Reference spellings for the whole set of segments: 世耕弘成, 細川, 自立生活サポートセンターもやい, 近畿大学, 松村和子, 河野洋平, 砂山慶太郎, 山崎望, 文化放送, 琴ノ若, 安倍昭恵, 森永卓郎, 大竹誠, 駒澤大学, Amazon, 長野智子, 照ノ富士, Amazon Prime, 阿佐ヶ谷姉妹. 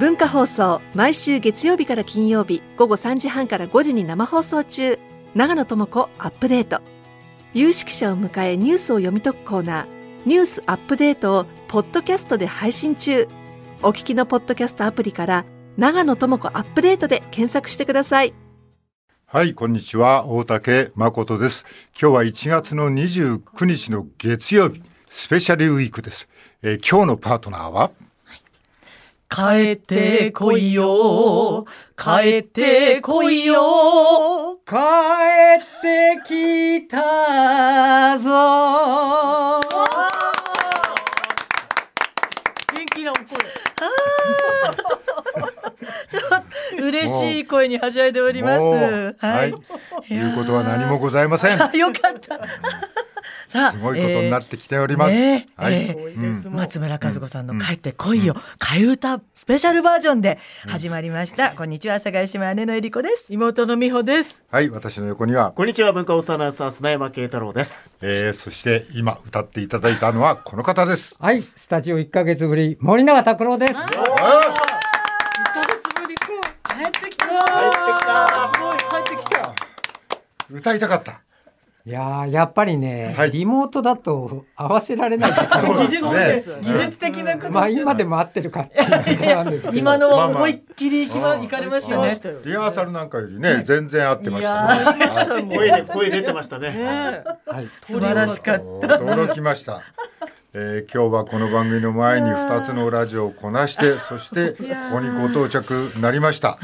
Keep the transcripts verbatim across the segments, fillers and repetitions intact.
文化放送、毎週月曜日から金曜日午後さんじはんからごじに生放送中、長野智子アップデート。有識者を迎えニュースを読み解くコーナー、ニュースアップデートをポッドキャストで配信中。お聞きのポッドキャストアプリから長野智子アップデートで検索してください。はい、こんにちは、大竹誠です。今日はいちがつのにじゅうくにちの月曜日、スペシャルウィークです。えー、今日のパートナーは、帰ってこいよ、帰ってこいよ、帰ってきたぞ。元気なお声。嬉しい声にはしゃいでおります。はい。言うことは何もございません。よかった。さあ、すごいことになってきております。えー、はい、えーうん、松村和子さんの帰ってこいよ、うん、替え歌スペシャルバージョンで始まりました。うん、こんにちは、阿佐ヶ谷姉妹姉のえりこです。妹の美穂です。はい、私の横には、こんにちは、文化放送アナウンサー砂山慶太郎です。えー、そして今歌っていただいたのはこの方です。はい、スタジオいっかげつぶり、森永卓郎です。歌いたかった。いややっぱりね、はい、リモートだと合わせられないですね。技術的なこと、まあ、今でも合ってるかっていう今のは思いっきり行かれましたよね。リハーサルなんかよりね、全然合ってましたね。声で声出てましたね。素晴らしかった。驚きました。えー、今日はこの番組の前にふたつのラジオをこなして、そしてここにご到着なりました。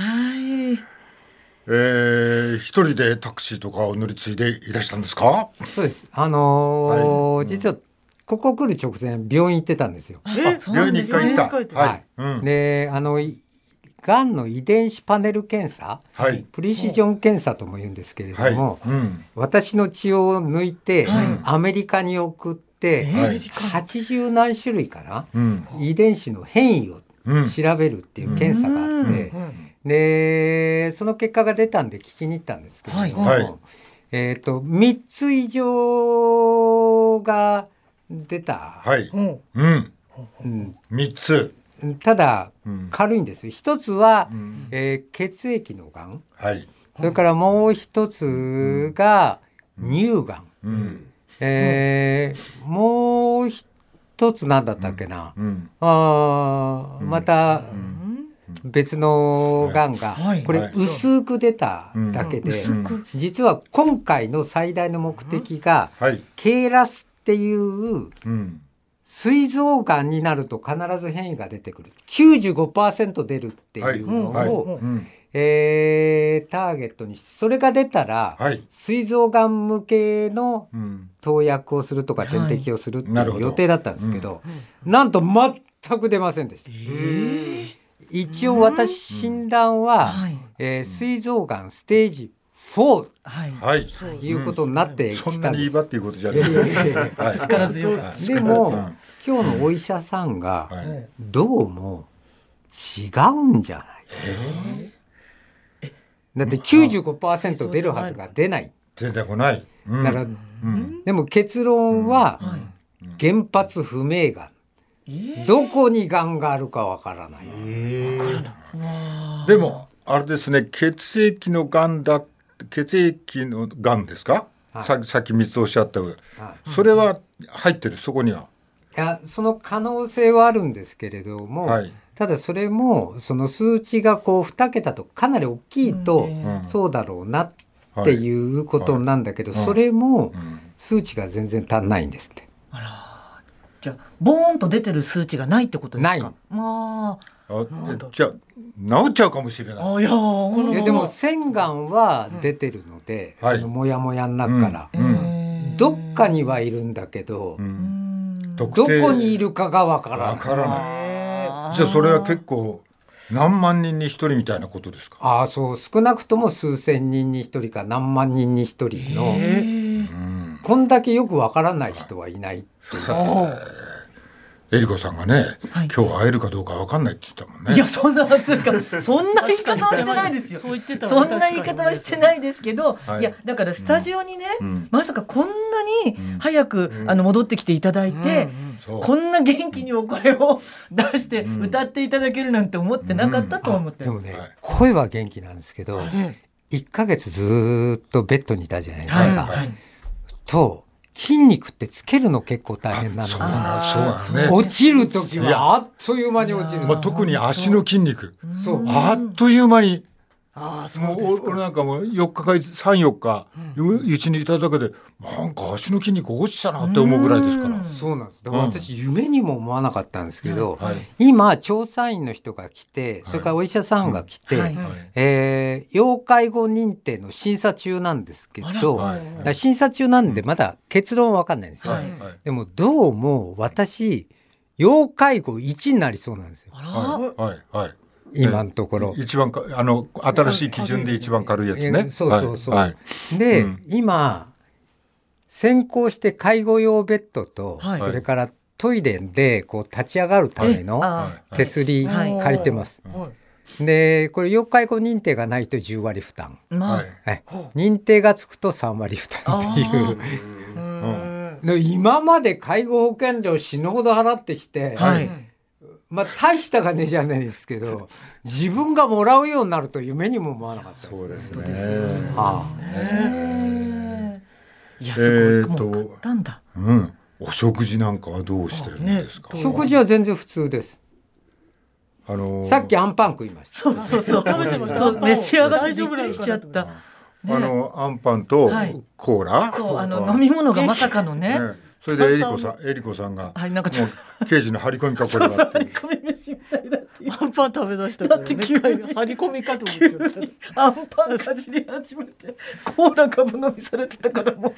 えー、一人でタクシーとかを乗り継いでいらしたんですか？そうです。あのーはい、実はここ来る直前、病院行ってたんですよ。え、病院にいっかい行った。はい。うん、で、あのがんの遺伝子パネル検査、はい、プリシジョン検査とも言うんですけれども、はい、うん、私の血を抜いて、うん、アメリカに送ってで、はい、はちじゅう何種類かな、うん、遺伝子の変異を調べるっていう検査があって、うん、でその結果が出たんで聞きに行ったんですけれども、はい、えーと、みっつ以上が出た、はい、うんうん、みっつ。ただ軽いんですよ。ひとつは、うん、えー、血液のがん、はい、それからもう一つが乳がん、うんうんうん、えー、うん、もう一つ何だったっけな、うんうん、あ、また別のがんが、うん、これ薄く出ただけで、うん、実は今回の最大の目的が、うん、はい、ケーラスっていう膵臓がんになると必ず変異が出てくる きゅうじゅうごパーセント 出るっていうのを、はいはいはい、うん、えー、ターゲットにして、それが出たら、はい、膵臓がん向けの投薬をするとか、うん、点滴をするっていう予定だったんですけど、はい、うん、なんと全く出ませんでした。えー、一応私診断は、うん、えー、膵臓がんステージよん、はい、ということになってきたんです。そんなに言いばっていうことじゃない。力強い。でも今日のお医者さんが、はい、どうも違うんじゃない、えーだって きゅうじゅうごパーセント 出るはずが出ない。出てこない。うん、だから、うん、でも結論は、うんはい、原発不明がん、えー。どこにがんがあるかわからない。えー、わからない。でもあれですね、血液のがんだ、血液のがんですか？はい、さ, さっきみっつおっしゃった。はい、それは入ってる、そこには。いや、その可能性はあるんですけれども、はい、ただそれもその数値がこうにけたとかなり大きいとそうだろうなっていうことなんだけど、それも数値が全然足んないんですって。あら、じゃあボーンと出てる数値がないってことですか？ない。まあ、あ、じゃあ治っちゃうかもしれない。あ、いや、この、いやでも腺がんは出てるので、うん、そのモヤモヤの中から、うんうん、どっかにはいるんだけど、うん、どこにいるかがわからない。わからない。じゃあそれは結構何万人に一人みたいなことですか？ああ、そう、少なくとも数千人に一人か何万人に一人の、こんだけよくわからない人はいないっていう。エリコさんがね、はい、今日会えるかどうか分かんないって言ったもんね。いやそんなそんな言い方はしてないですよ。そう言ってたそんな言い方はしてないですけど、はい、いやだからスタジオにね、うん、まさかこんなに早く、うん、あの戻ってきていただいて、うんうん、こんな元気にお声を出して歌っていただけるなんて思ってなかったと思って、うんうん、でもね、はい、声は元気なんですけど、はい、いっかげつずっとベッドにいたじゃないですか、はいはい、と筋肉ってつけるの結構大変なの。そうなそうだね。落ちるときはあっという間に落ちる。まあ、特に足の筋肉。そう。あっという間に。ああ、そうですか。俺なんかもうよっかかさん、よっか、うん、うちにいただけでなんか足の筋肉落ちたなって思うぐらいですから。そうなんです。でも私、うん、夢にも思わなかったんですけど、はい、今調査員の人が来て、それからお医者さんが来て、はいはいえー、要介護認定の審査中なんですけど、はい、だから審査中なんでまだ結論は分かんないんですよ、はい、でもどうも私要介護いちになりそうなんですよ。あら、はいはいはい、今のところ一番かあの新しい基準で一番軽いやつね。そうそうそう、はいはい、で、うん、今先行して介護用ベッドと、はい、それからトイレでこう立ち上がるための手すり借りてます、はいはい、でこれ要介護認定がないとじゅうわり負担、はいはい、認定がつくとさんわり負担っていう、うん、で今まで介護保険料死ぬほど払ってきて、はい、まあ、大した金じゃないですけど自分がもらうようになると夢にも思わなかったですね。そうですね。ああ、いやすごい、もう買ったんだ、うん、お食事なんかはどうしてるんですか、ね、食事は全然普通です。あのー、さっきアンパン食いました。そうそうそう食べてました。召し上がりびっくりしちゃった、ね、あのアンパンとコーラ、はい、そうあの飲み物がまさかのね、ね、それでエリコさん、エリコさんが、はい、なんかちょっと刑事の張り込みかこれはって。そうそう張り込み飯みたいだって。アンパン食べ出したからね。だって急に張り込みかと思っちゃった。急にアンパンかじり始めてコーラかぶ飲みされてたからもう。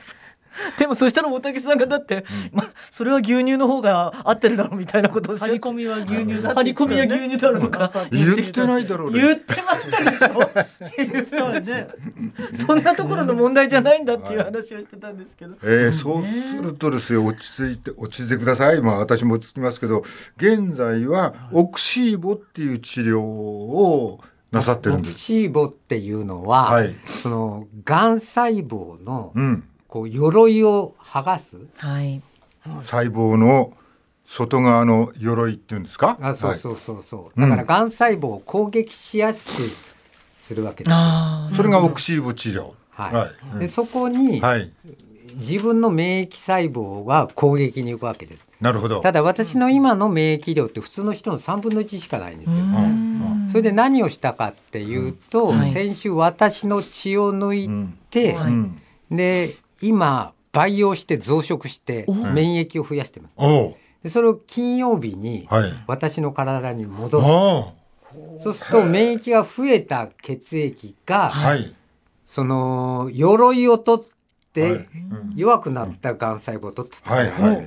でもそしたら大竹さんがだって、うん、ま、それは牛乳の方が合ってるだろうみたいなことをして、張り込みは牛乳だ、張り込みは牛乳だろうとか言ってきてないだろう、ね、言ってましたでしょ言ったわねそんなところの問題じゃないんだっていう話をしてたんですけど、はい、えー、そうするとですよ、落ち着いて落ち着いてください、まあ、私も落ち着きますけど、現在はオクシーボっていう治療をなさってるんです。オクシーボっていうのは、はい、そのがん細胞の、うん、こう鎧を剥がす、はい、細胞の外側の鎧っていうんですか。あ、そうそうそうそう、はい、だからがん細胞を攻撃しやすくするわけですよ。それがオクシーボ治療、はいはい、でうん、そこに、はい、自分の免疫細胞が攻撃に行くわけです。なるほど。ただ私の今の免疫量って普通の人のさんぶんのいちしかないんですよ。それで何をしたかっていうと、うん、はい、先週私の血を抜いて、うん、はい、で今培養して増殖して免疫を増やしてます、ね、でそれを金曜日に私の体に戻す、はい、そうすると免疫が増えた血液が、はい、その鎧を取って弱くなったがん細胞を取って戦うっ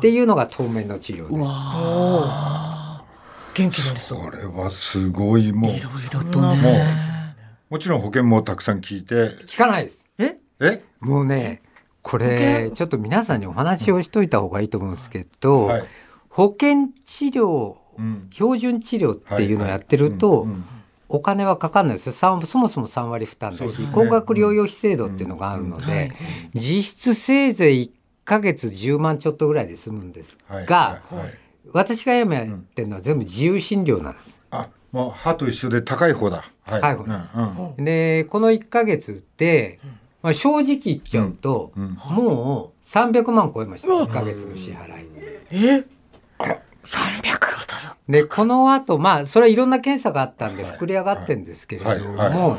ていうのが当面の治療です。うわ、元気です。それはすごい。もういろいろと、ね、もうもちろん保険もたくさん聞いて聞かないです。ええ、もうね、これちょっと皆さんにお話をしといた方がいいと思うんですけど、はい、保険治療、うん、標準治療っていうのをやってると、はいはい、お金はかかんないですよ。そもそもさんわり負担だし、ね、高額療養費制度っていうのがあるので、うんうん、はい、実質せいぜいいっかげつじゅうまんちょっとぐらいで済むんですが、はいはいはい、私が今やってるのは全部自由診療なんです。あ、もう歯と一緒で高い方だ、はい、高い方です、うんうん、でこのいっかげつで、うん、まあ、正直言っちゃうと、うんうん、もうさんびゃくまん超えました、うん、いっかげつの支払い、うん、えあらさんびゃくでこの後、まあそれはいろんな検査があったんで膨れ上がってるんですけれども、はいはいはい、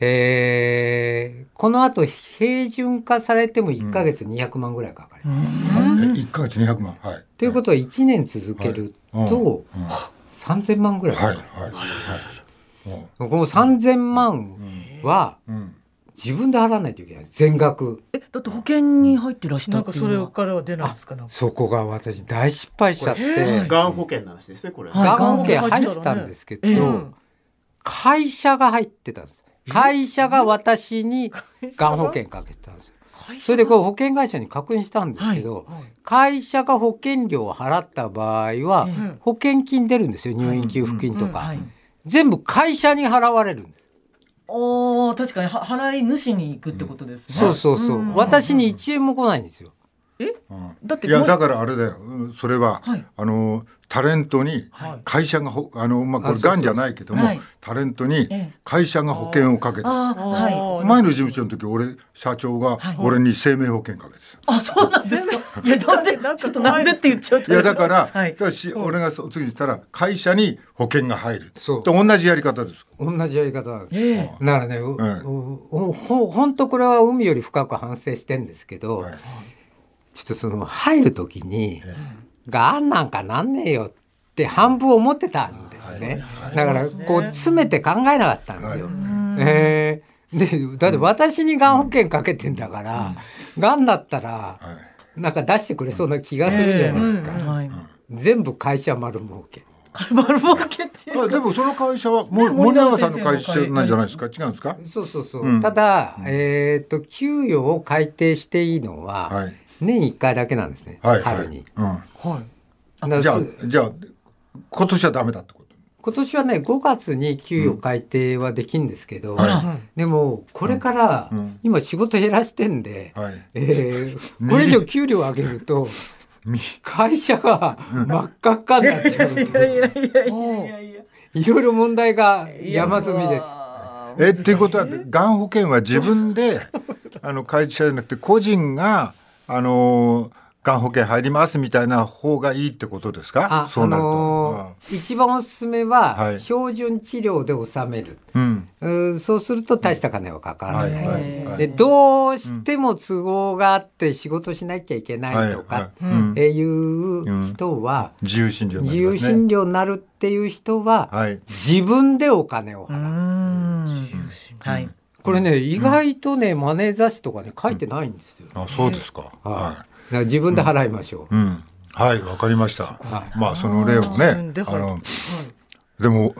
えー、この後平準化されてもいっかげつにひゃくまんぐらいかかります、うん、いっかげつにひゃくまん、はい、ということはいちねん続けるとさんぜんまんぐらいかかる、はいはいはい、このさんぜんまんは、うんうんうん、自分で払わないといけない全額。え、だって保険に入ってらしたっていうのは、なんかそれからは出ないんですか。なんかそこが私大失敗しちゃって、がん保険の話ですねこれ、はい、がん保険入ってたんですけど、ね、えー、会社が入ってたんです。会社が私にがん保険かけてたんですよ。それでこう保険会社に確認したんですけど、はいはい、会社が保険料を払った場合は、うん、保険金出るんですよ、入院給付金とか全部会社に払われるんです。お、確かに払い主に行くってことですね、うん、そうそうそう、うん、私にいちえんも来ないんですよ。え、うん、だっていやだからあれだよ、それは、はい、あのタレントに会社がほ、あの、まあ、これがんじゃないけども、はい、タレントに会社が保険をかけた、はい、前の事務所の時俺社長が俺に生命保険かけてた、はい、あ、そうなんですか。いやなんでちょっとなんでって言っちゃった。いやだから、はい、俺が卒業したら会社に保険が入ると同じやり方です。同じやり方なんです、えー、だからね、本当これは海より深く反省してんですけど、はい、ちょっとその入る時にがんなんかなんねえよって半分思ってたんですね。だからこう詰めて考えなかったんですよ、えー、でだって私にがん保険かけてんだから、うん、がんだったらなんか出してくれそうな気がするじゃないですか。全部会社丸儲け丸儲けっていうか、でもその会社は森永さんの会社なんじゃないですか、違うんですか。そうそうそう、うん、ただ、えー、と給与を改定していいのは、はい、年いっかいだけなんですね、はいはい、春に、うんはい、じゃあじゃあ今年はダメだってこと。今年はねごがつに給与改定はできるんですけど、うんはい、でもこれから今仕事減らしてんで、うんはいえー、これ以上給料上げると会社が真っ赤っかになっちゃう、うん、いやいやいやいやいやいろいろ問題が山積みです。えっていうことはがん保険は自分であの会社じゃなくて個人があのがん保険入りますみたいな方がいいってことですか。あ、そうなると、あのー、一番おすすめは、はい、標準治療で納める、うん、うそうすると大した金はかからない、はいはい、でどうしても都合があって仕事しなきゃいけないとかっていう人は自由診療になりますね。自由診療になるっていう人は、はい、自分でお金を払う、うん自由診療、はい、これね意外とね、うん、マネー雑誌とかね書いてないんですよ、ね、あ、そうですか、はい、だから自分で払いましょう、うんうん、はい、わかりました、はい、まあその例をねああの、はい、でも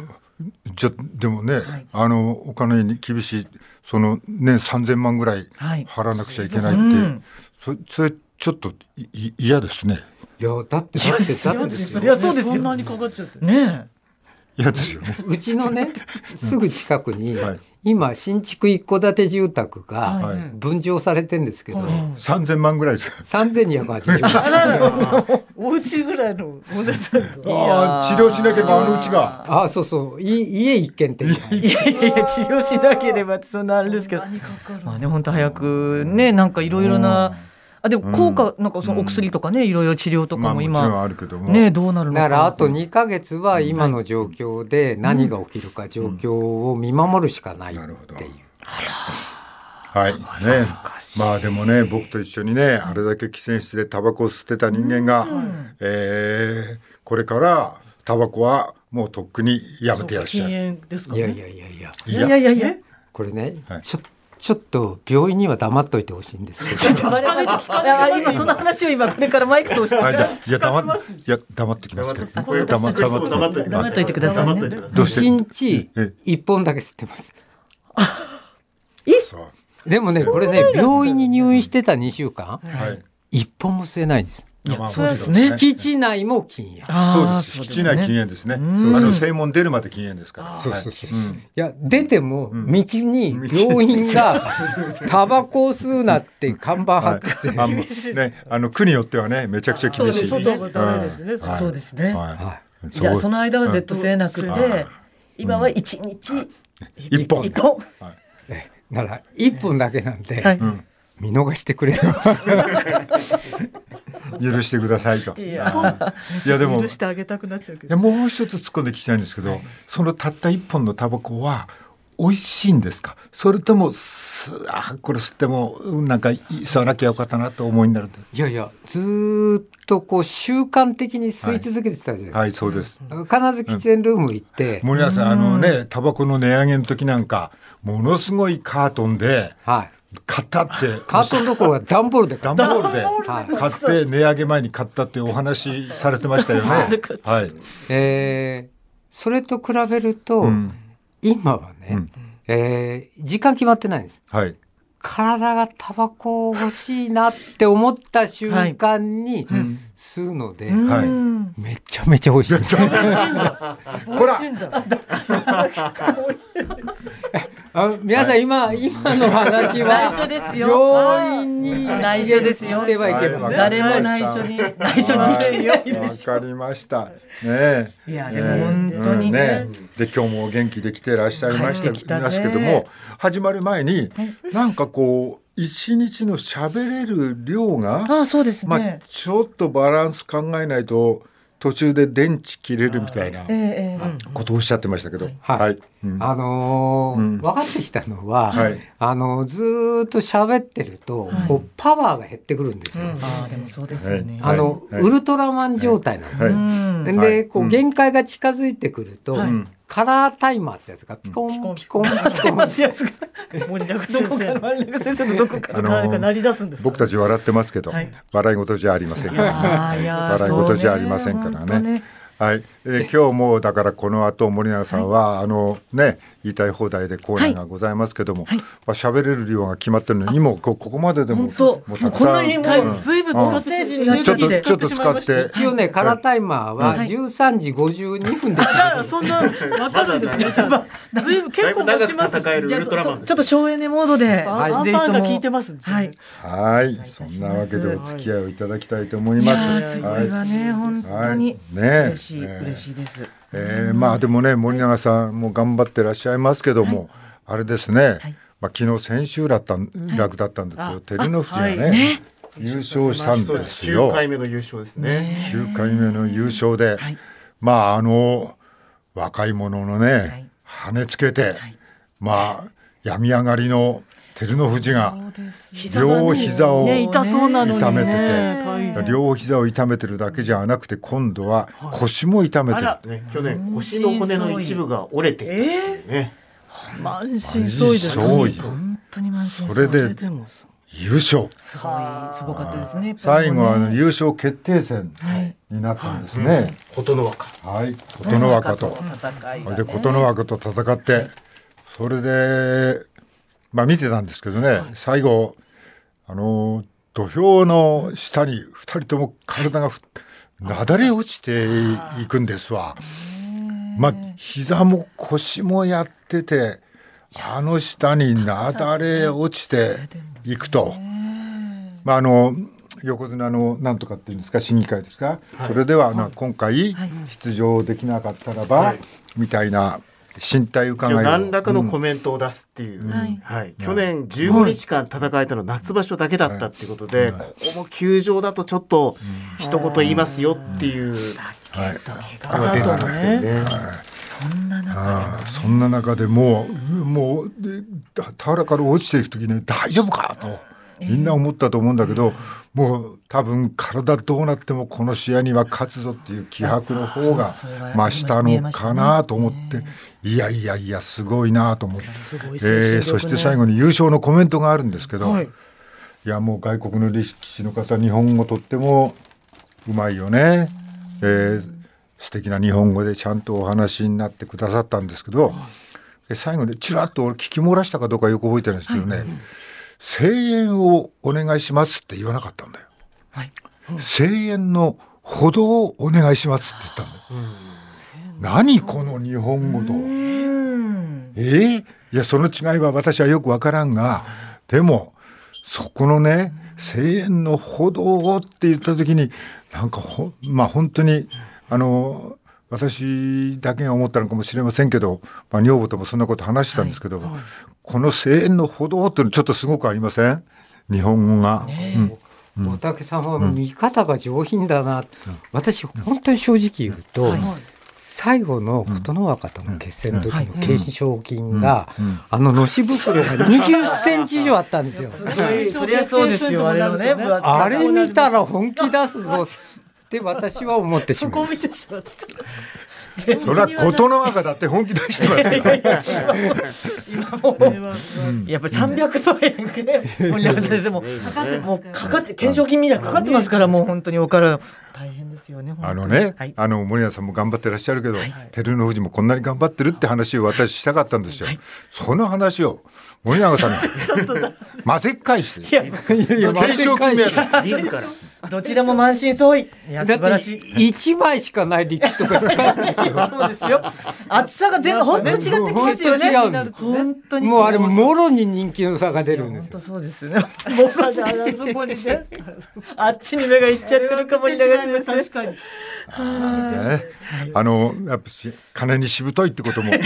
じゃでもね、はい、あのお金に厳しいその年、ね、さんぜんまんぐらい払わなくちゃいけないって、はいうん、そ, それちょっと嫌ですね。いやだってだってだってですよ、いやそうですよ、そんなにかかっちゃってねえやつよね、うちのねすぐ近くに、うんはい、今新築一戸建て住宅が分譲されてんですけど、はいはい、さんぜんまんぐらいですさんぜんにひゃくはちじゅうまんお家ぐらいのあ治療しなければあのうちがあそうそう家一軒っていやいや治療しなければそんなあれですけどまあね本当早くねなんかいろいろなあでも効果、うん、なんかそのお薬とかね、うん、いろいろ治療とかも今、まあ、あるけどもねどうなるのかな。だからあとにかげつは今の状況で何が起きるか状況を見守るしかないっていう、うんうん、はいね、まあでもね僕と一緒にねあれだけ喫煙室でタバコを吸ってた人間が、うんえー、これからタバコはもうとっくにやめていらっしゃる。禁煙ですかね。いやいやいやいやいやいやいやいやこれね、はい、ちょっとちょっと病院には黙っといてほしいんですけど今その話を今これからマイク通していや黙ってきますけど黙っといてくださいね。いちにちいっぽんだけ吸ってますえでもねこれね病院に入院してたにしゅうかんいっぽんも吸えないんです。まあ、そうですね。敷地内も禁煙。そうです。敷地内禁煙ですね。あの正門出るまで禁煙ですから。そうそうそう。いや出ても道に病院がタバコを吸うなって看板貼ってて、はいね、あの区によってはねめちゃくちゃ厳しい。そうですね。そうですね。じゃあその間は絶対吸えなくて、うん、今は一日一本。一本。なら一本だけなんで。はいうん見逃してくれよ許してくださいと。いやいやでも許してあげたくなっちゃうけど、もう一つ突っ込んで聞きたいんですけど、はい、そのたった一本のタバコは美味しいんですか、それともあこれ吸ってもなんか吸わなきゃよかったなと思いになる。いやいやずっとこう習慣的に吸い続けてたじゃないですか、はいはい、そうです。必ず喫煙ルーム行って、うん、森永さんあのねタバコの値上げの時なんかものすごいカートンで、はい買ったってカートンどころが段ボールで買った段ボールで買って値上げ前に買ったってお話されてましたよね、はいえー、それと比べると、うん、今はね、うんえー、時間決まってないんです、はい、体がタバコ欲しいなって思った瞬間に吸うので、はいうん、めちゃめちゃ美味しいです。美味しいんだ。美味しいんだ。あ皆さん、はい、今, 今の話は病院に内緒ですよ。してはいけない。誰も内緒に内緒にしていないです。わかりました。ねえ。いやでも本当に ね,、うん、ね。で今日も元気で来ていらっしゃいましたですけども、始まる前になんか。こう一日の喋れる量がああそうです、ねまあ、ちょっとバランス考えないと途中で電池切れるみたいなことをおっしゃってましたけど、はいはいうんあのーうん、分かってきたのは、はい、あのずっと喋ってると、はい、こうパワーが減ってくるんですよ。ウルトラマン状態なんです、はいはいはい、でこう限界が近づいてくると、はいうんカラータイマーってやつがピコンピコンピコンカラータイマーってやつが森永先生森永先生のどこから何か鳴り出すんですか。僕たち笑ってますけど、はい、笑い事じゃありませんから笑い事じゃありませんからね、ねはいえー、今日もだからこの後森永さんは、はいあのね、言いたい放題でコーナーがございますけども、はいはいまあ、喋れる量が決まってるのにも こ, ここまででももうたくさんずいぶん使って、ちょっとちょっと使って一応ねカラータイマーはじゅうさんじごじゅうにふんで、はい、そんな分かるんですね。ちょっとずいぶん結構持ちます。ちょっと省エネモードでアンパンが効いてます、ね、はい、はいはい、そんなわけでお付き合いをいただきたいと思います。いやーすごいわね、はい、本当に、はい、ね嬉しいです、えー、まあでもね森永さんも頑張ってらっしゃいますけども、はい、あれですね、はいまあ、昨日千秋楽だったんですけど、はい、照ノ富士がね、はいね優勝したんですよ。きゅうかいめの優勝ですね。きゅうかいめの優勝で、はい、まああの若い者のね跳ねつけて、はい、まあ病み上がりの照ノ富士が両膝を痛めてて、両膝を痛めてるだけじゃなくて今度は腰も痛めてる。去年腰の骨の一部が折れてね、満身創痍ですね。それで優勝、すごいすごかったですね。最後は優勝決定戦になったんですね。琴ノ若、はい琴ノ若とで琴ノ若と戦って、それでまあ見てたんですけどね、はい、最後あの土俵の下にふたりとも体がふなだれ落ちていくんですわ。まあ膝も腰もやってて、あの下になだれ落ちていくと、まああの横綱のなんとかっていうんですか、審議会ですか、はい、それでは、はい、今回出場できなかったらば、はい、みたいな身体伺いを何らかのコメントを出すっていう、うんはいはい、去年じゅうごにちかん戦えたの夏場所だけだったっていうことで、はいはい、ここも球場だとちょっと一言言いますよっていう、うんはい、そんな中でも う, もう俵から落ちていく時に大丈夫かとみんな思ったと思うんだけど、えー、もう多分体どうなってもこの試合には勝つぞっていう気迫の方が増したのかなと思って、えー、いやいやいやすごいなと思って、えー、そして最後に優勝のコメントがあるんですけど、はい、いやもう外国の力士の方日本語とってもうまいよね、えー、素敵な日本語でちゃんとお話になってくださったんですけど、で最後にちらっと俺聞き漏らしたかどうかよく覚えてないんですけどね、はい声援をお願いしますって言わなかったんだよ、はいうん、声援のほどをお願いしますって言ったんだよ、うん、何この日本語と、うん、えー、いやその違いは私はよくわからんが、でもそこのね声援のほどをって言った時になんかほまあ本当にあの私だけが思ったのかもしれませんけど、まあ、女房ともそんなこと話してたんですけど、はいはい、この声援の歩道っていうのちょっとすごくありません日本語が、ねうん、おたけさんは見方が上品だな、うん、私本当に正直言うと、はい、最後の琴ノ若との決戦の時の懸賞金が、うんうんうん、あののし袋がにじゅっセンチ以上あったんですよ。そりゃそうですよ、あれはね、あれ見たら本気出すぞで私は思ってしまう。そこ見てしまった。それは琴ノ若だって本気出してますよ。いやいや今もうやっぱりさんびゃくまんえんね、森永先生もかかって、もうかかって懸賞金みたいなかかってますから、もう本当にお体大変ですよね。あのね、はい、あの森永さんも頑張ってらっしゃるけど、はい、照ノ富士もこんなに頑張ってるって話を私したかったんですよ、はい、その話を森永さんにまぜっ返して検証組み合っていいからどちらも満身創痍。だっていちまいしかない力士とかそうですよ、厚さが全部本当違ってきますよね。本当違う、もうあれもろに人気の差が出るんですよ。本当そうですね、もろであそこにねあっちに目がいっちゃってるかもしれないです。確かにあのやっぱり金にしぶといってこともも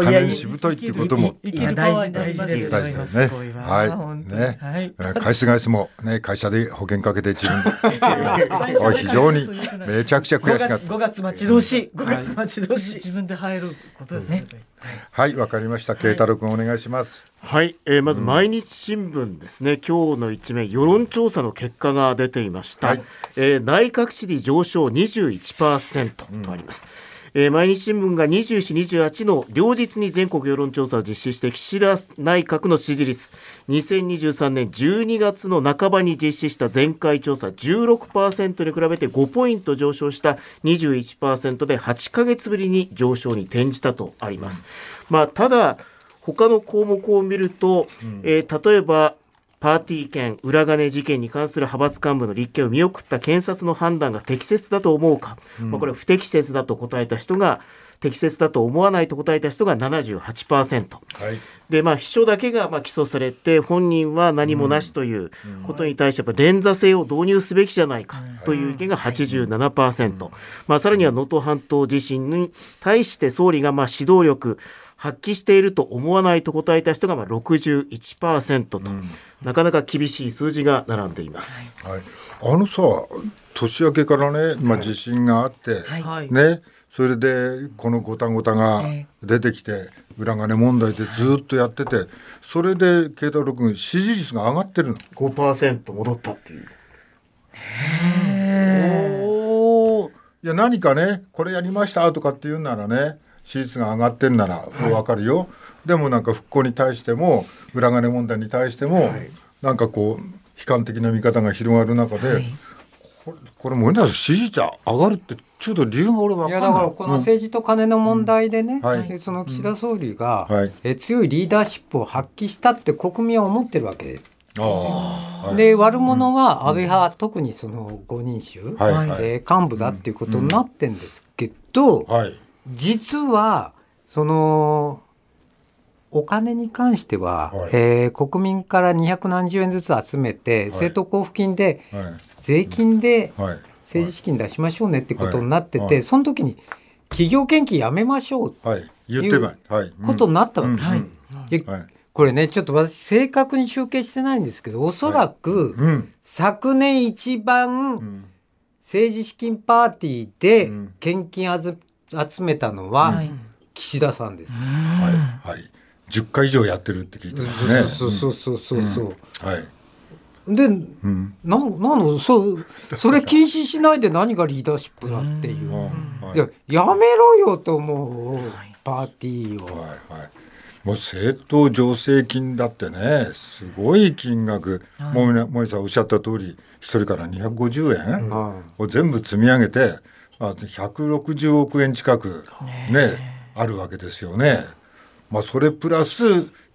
う金にしぶといってことも大事ですね。会社会社もね、会社で保険かけて自分で非常にめちゃくちゃ悔しかった。ごがつ待ち遠しい、ごがつ待ち遠しい、自分で入ることですね。はい、わかりました。慶太郎君お願いします。はい、えー、まず毎日新聞ですね、うん、今日の一面世論調査の結果が出ていました、はい、えー、内閣支持上昇 にじゅういちパーセント とあります、うん、えー、毎日新聞がにじゅうしち、にじゅうはちの両日に全国世論調査を実施して、岸田内閣の支持率にせんにじゅうさんねんじゅうにがつの半ばに実施した前回調査 じゅうろくパーセント に比べてごポイント上昇した にじゅういちパーセント ではちかげつぶりに上昇に転じたとあります、うん、まあ、ただ他の項目を見ると、えー、例えばパーティー券裏金事件に関する派閥幹部の立件を見送った検察の判断が適切だと思うか、うんまあ、これ不適切だと答えた人が、適切だと思わないと答えた人が ななじゅうはちパーセント、はい、でまあ、秘書だけがまあ起訴されて本人は何もなしということに対して、やっぱ連座制を導入すべきじゃないかという意見が はちじゅうななパーセント、はい、まあ、さらには能登半島地震に対して総理がまあ指導力発揮していると思わないと答えた人がまあ ろくじゅういちパーセント と、うん、なかなか厳しい数字が並んでいます、はい、あのさ年明けからね、まあ、地震があって、はいはい、ね、それでこのごたごたが出てきて、裏金問題でずっとやってて、それで慶太郎君支持率が上がってるの ごパーセント 戻ったっていう、へー、おー、いや何かねこれやりましたとかっていうならね、支持率が上がってるなら分かるよ、はい、でもなんか復興に対しても裏金問題に対しても、はい、なんかこう悲観的な見方が広がる中で、はい、これ、これもね支持率上がるってちょっと理由が俺分かんない。いやだからこの政治と金の問題でね、うんはい、その岸田総理が、うんはい、え強いリーダーシップを発揮したって国民は思ってるわけ。あで、はい、悪者は安倍派、うん、特にその五人衆、はいえー、幹部だっていうことになってんですけど、うんうんはい実はそのお金に関しては、はいえー、国民からにひゃくなんじゅうえんずつ集めて、はい、政党交付金で、はい、税金で政治資金出しましょうねってことになってて、はいはい、その時に企業献金やめましょうということになったわけ、はいはいはい、これねちょっと私正確に集計してないんですけどおそらく、はいうん、昨年一番、うん、政治資金パーティーで献金あず集めたのは岸田さんです、うんはいはい、じゅっかい以上やってるって聞いてますね。そうそうそうそうそうで、うん、な, なんの そ, それ禁止しないで何がリーダーシップだっていう、うん、いや、やめろよと思うパーティーを、はいはい、もう政党助成金だってねすごい金額、はい、もうもうさんおっしゃった通りひとりからにひゃくごじゅうえんを全部積み上げてひゃくろくじゅうおくえん近く、ね、あるわけですよね、まあ、それプラス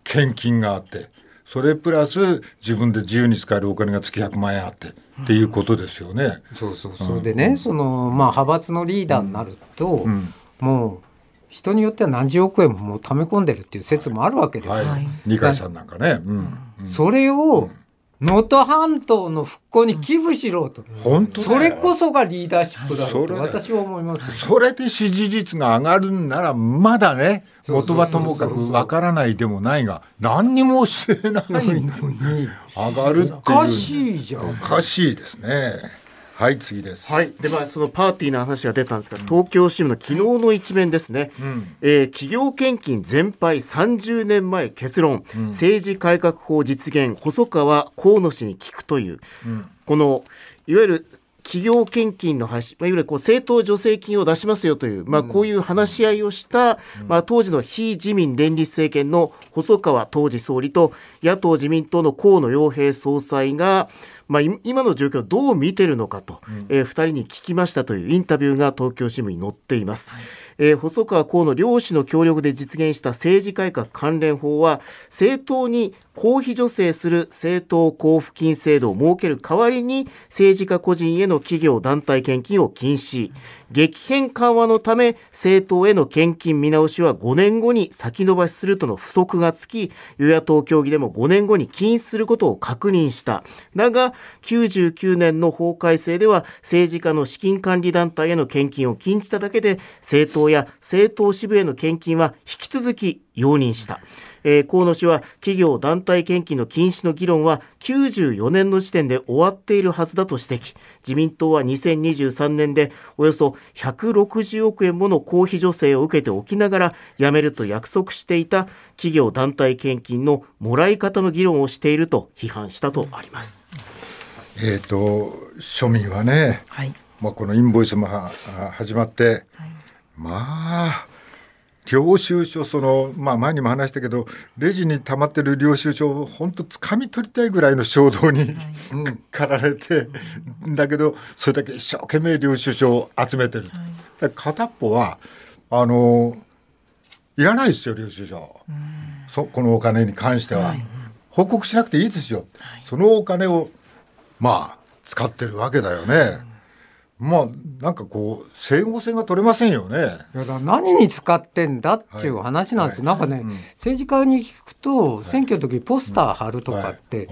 献金があってそれプラス自分で自由に使えるお金が月ひゃくまんえんあって、うん、っていうことですよね。そうそうそう、うん、でねその、まあ、派閥のリーダーになると、うんうん、もう人によっては何十億円も溜め込んでるっていう説もあるわけです、はいはい、二階さんなんかね、うんうん、それを、うん能登半島の復興に寄付しろと、うん、それこそがリーダーシップだろうと私は思います、ね、それで支持率が上がるんならまだね元はともかくわからないでもないが何にもしてないのに上がるっていうおかしいじゃん。おかしいですね。はい次です、はいでまあ、そのパーティーの話が出たんですが、うん、東京新聞の昨日の一面ですね、うんえー、企業献金全廃さんじゅうねんまえ結論、うん、政治改革法実現細川河野氏に聞くという、うん、このいわゆる企業献金の話、まあ、いわゆるこう政党助成金を出しますよという、まあ、こういう話し合いをした、うんまあ、当時の非自民連立政権の細川当時総理と野党自民党の河野洋平総裁が、まあ、今の状況をどう見てるのかと、うんえー、ふたりに聞きましたというインタビューが東京新聞に載っています、はいえー、細川紘の両氏の協力で実現した政治改革関連法は、政党に公費助成する政党交付金制度を設ける代わりに、政治家個人への企業団体献金を禁止、激変緩和のため政党への献金見直しはごねんごに先延ばしするとの不足がつき、与野党協議でもごねんごに禁止することを確認した。だがきゅうじゅうきゅうねんの法改正では、政治家の資金管理団体への献金を禁じただけで、政党や政党支部への献金は引き続き容認した。えー、河野氏は、企業団体献金の禁止の議論はきゅうじゅうよねんの時点で終わっているはずだと指摘。自民党はにせんにじゅうさんねんでおよそひゃくろくじゅうおくえんもの公費助成を受けておきながら、やめると約束していた企業団体献金のもらい方の議論をしていると批判したとあります。えーと、庶民はね、はいまあ、このインボイスも始まって、はい、まあ領収書その、まあ、前にも話したけど、レジに溜まってる領収書を本当つかみ取りたいぐらいの衝動に、はい、駆られて、うん、だけどそれだけ一生懸命領収書を集めてると、はい、だから片っぽはあのいらないですよ領収書、うん、そこのお金に関しては、はい、報告しなくていいですよ、はい、そのお金をまあ使ってるわけだよね、うんまあ、なんかこう整合性が取れませんよね。いやだ何に使ってんだっていう話なんですよ、はいはい、なんかね、うん、政治家に聞くと、はい、選挙の時ポスター貼るとかって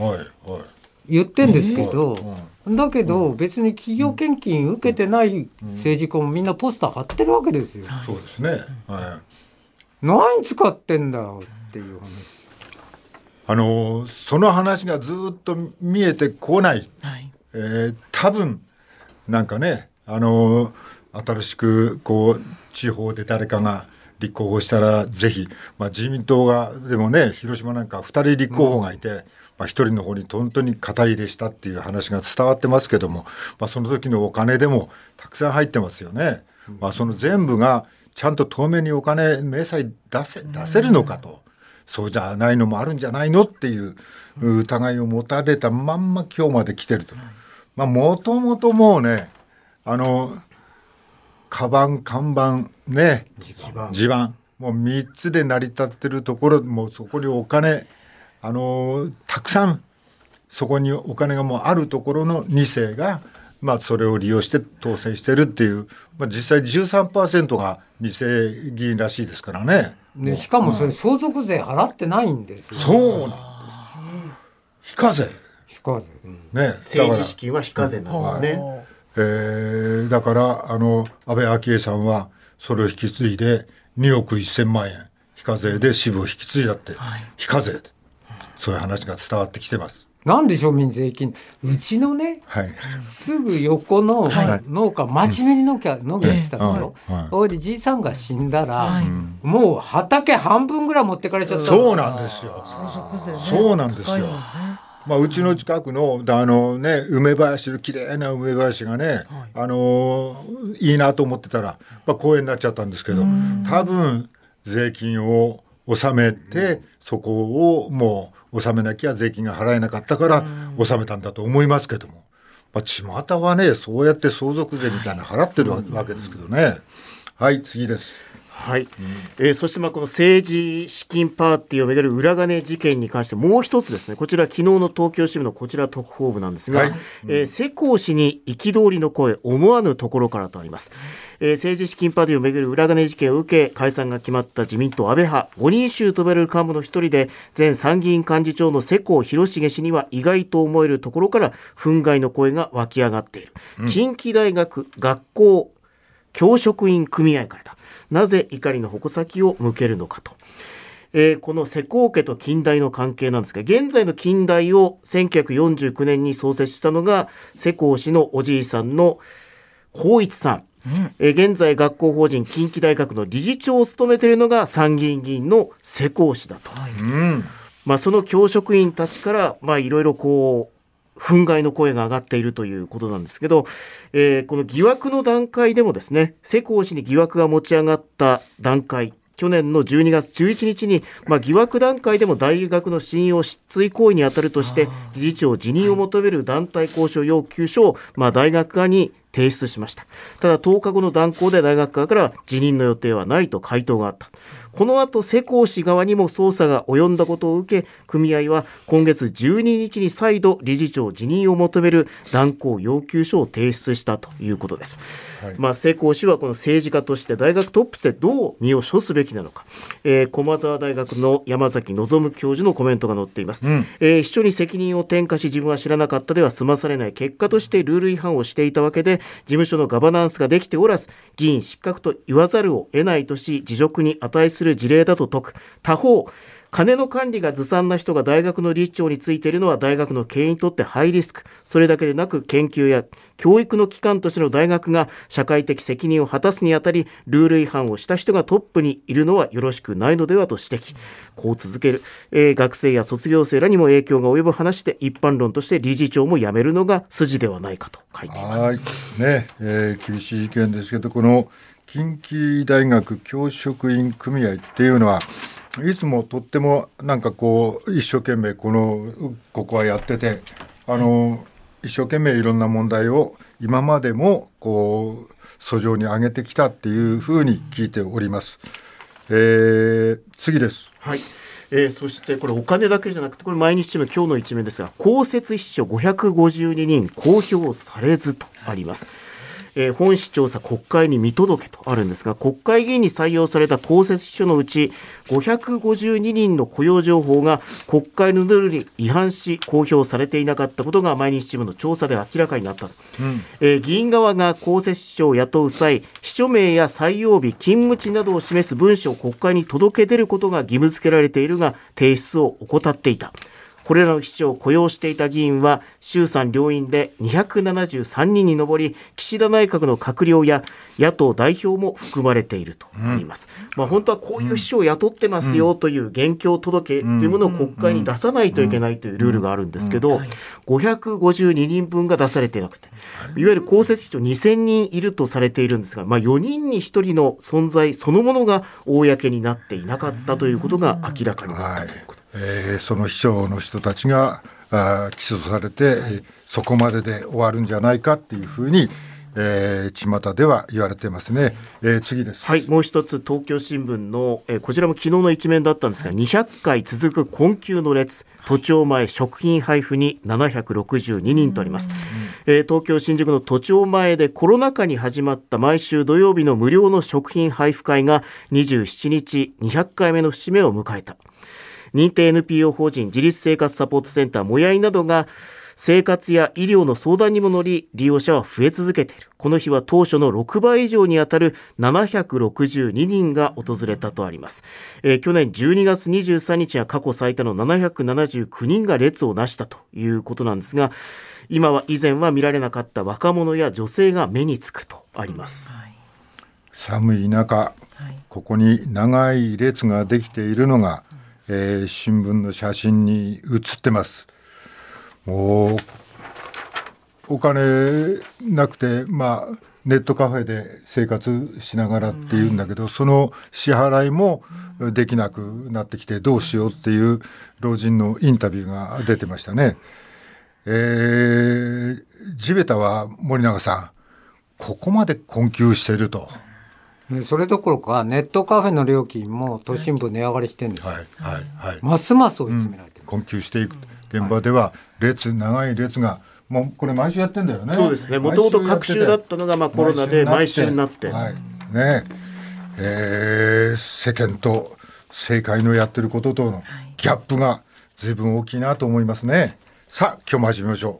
言ってんですけど、はいはいはい、だけど別に企業献金受けてない政治家もみんなポスター貼ってるわけですよ、はい、そうですね、はい、何使ってんだよっていう話、あのその話がずっと見えてこない、はいえー、多分なんかね、あの新しくこう地方で誰かが立候補したらぜひ、まあ、自民党がでもね、広島なんかふたり立候補がいて、うんまあ、ひとりの方に本当に肩入れしたっていう話が伝わってますけども、まあ、その時のお金でもたくさん入ってますよね、うんまあ、その全部がちゃんと透明にお金明細出せ、出せるのかと、うん、そうじゃないのもあるんじゃないのっていう疑いを持たれたまんま今日まで来てると、うんまあ、もともともうね、あのカバン看板ね、地盤もうみっつで成り立ってるところ、もうそこにお金、あのたくさんそこにお金がもうあるところのに世が、まあ、それを利用して当選してるっていう、まあ、実際 じゅうさんパーセント がに世議員らしいですからね。ね、しかもそれ相続税払ってないんですよ。そうなんです。非課税。うんね、政治資金は非課税なんですね、えー、だからあの安倍昭恵さんはそれを引き継いでにおくせんまんえん非課税で支部を引き継いだって、はい、非課税でそういう話が伝わってきてます。なんでしょう、民税金うちのね、はい、すぐ横の農家、はい、真面目に農家、うん、農業やってたんですよ、はいはい、それでじいさんが死んだら、はい、もう畑半分ぐらい持ってかれちゃった。そうなんですよ、そうなんですよ。まあ、うちの近く の, あの、ね、梅林、きれいな梅林がね、はい、あのいいなと思ってたら、まあ、公園になっちゃったんですけど、多分税金を納めて、そこをもう納めなきゃ税金が払えなかったから納めたんだと思いますけども、まあ、巷はねそうやって相続税みたいなの払ってるわけですけどね。はい、次です。はいえー、そしてまあこの政治資金パーティーをめぐる裏金事件に関してもう一つですね、こちら昨日の東京新聞のこちら特報部なんですが、はいえー、世耕氏に憤りの声、思わぬところからとあります。えー、政治資金パーティーをめぐる裏金事件を受け解散が決まった自民党安倍派ごにん衆と呼ばれる幹部の一人で前参議院幹事長の世耕弘成氏には意外と思えるところから憤慨の声が湧き上がっている。近畿大学学校教職員組合からだ、なぜ怒りの矛先を向けるのかと、えー、この世耕家と近大の関係なんですが、現在の近大をせんきゅうひゃくよんじゅうきゅうねんに創設したのが世耕氏のおじいさんの光一さん、うんえー、現在学校法人近畿大学の理事長を務めているのが参議院議員の世耕氏だと、はいうんまあ、その教職員たちからまあいろいろこう憤慨の声が上がっているということなんですけど、えー、この疑惑の段階でもですね、世耕氏に疑惑が持ち上がった段階、去年のじゅうにがつじゅういちにちに、まあ、疑惑段階でも大学の信用失墜行為に当たるとして理事長辞任を求める団体交渉要求書を、まあ、大学側に提出しました。ただとおかごの断交で大学側から辞任の予定はないと回答があった。この後世耕氏側にも捜査が及んだことを受け、組合は今月じゅうににちに再度理事長辞任を求める断交要求書を提出したということです。はい、まあ、世耕氏はこの政治家として大学トップでどう身を処すべきなのか、えー、駒澤大学の山崎望教授のコメントが載っています。うん、えー、秘書に責任を転嫁し自分は知らなかったでは済まされない。結果としてルール違反をしていたわけで、事務所のガバナンスができておらず議員失格と言わざるを得ないとし、辞職に値する事例だと説く。他方、金の管理がずさんな人が大学の理事長についているのは大学の経営にとってハイリスク。それだけでなく、研究や教育の機関としての大学が社会的責任を果たすにあたり、ルール違反をした人がトップにいるのはよろしくないのではと指摘。こう続ける、えー、学生や卒業生らにも影響が及ぶ話で、一般論として理事長も辞めるのが筋ではないかと書いています。はい、ねえー、厳しい意見ですけど、この近畿大学教職員組合っていうのは、いつもとってもなんかこう一生懸命このここはやってて、あの一生懸命いろんな問題を今までもこう訴状に上げてきたっていうふうに聞いております。えー、次です。はい、えー、そしてこれお金だけじゃなくて、これ毎日新聞今日の一面ですが、公設秘書ごひゃくごじゅうににん公表されずとあります。えー、本市調査国会に見届けとあるんですが、国会議員に採用された公設秘書のうちごひゃくごじゅうににんの雇用情報が国会のルールに違反し公表されていなかったことが毎日新聞の調査で明らかになった。うん、えー、議員側が公設秘書を雇う際、秘書名や採用日、勤務地などを示す文書を国会に届け出ることが義務付けられているが、提出を怠っていた。これらの秘書を雇用していた議員は衆参両院でにひゃくななじゅうさんにんに上り、岸田内閣の閣僚や野党代表も含まれていると言います。うん、まあ、本当はこういう秘書を雇ってますよという現況届というものを国会に出さないといけないというルールがあるんですけど、ごひゃくごじゅうににんぶんが出されていなくて、いわゆる公設秘書にせんにんいるとされているんですが、まあ、よにんにひとりの存在そのものが公になっていなかったということが明らかになったということです。はい、えー、その秘書の人たちがあ起訴されて、はい、そこまでで終わるんじゃないかっていうふうに、えー、巷では言われてますね。えー、次です。はい、もう一つ東京新聞の、えー、こちらも昨日の一面だったんですが、にひゃっかい続く困窮の列、都庁前食品配布にななひゃくろくじゅうににんとあります。えー、東京新宿の都庁前でコロナ禍に始まった毎週土曜日の無料の食品配布会がにじゅうしちにちにひゃっかいめの節目を迎えた。認定 エヌピーオー 法人自立生活サポートセンターもやいなどが生活や医療の相談にも乗り、利用者は増え続けている。この日は当初のろくばい以上にあたるななひゃくろくじゅうににんが訪れたとあります。えー、去年じゅうにがつにじゅうさんにちは過去最多のななひゃくななじゅうきゅうにんが列をなしたということなんですが、今は以前は見られなかった若者や女性が目につくとあります。はい、寒い中、はい、ここに長い列ができているのが、えー、新聞の写真に写ってます。もうお金なくて、まあ、ネットカフェで生活しながらっていうんだけど、その支払いもできなくなってきてどうしようっていう老人のインタビューが出てましたね。えー、地べたは森永さん、ここまで困窮していると。それどころかネットカフェの料金も都心部値上がりしてるんですよ。はいはいはい、ますます追い詰められてる、うん、困窮していく。現場では列、長い列がもうこれ毎週やってんだよね。そうですね、もともと隔週だったのが、まあ、コロナで毎週になって、はいねえー、世間と政界のやってることとのギャップが随分大きいなと思いますね。さあ今日も始めましょう。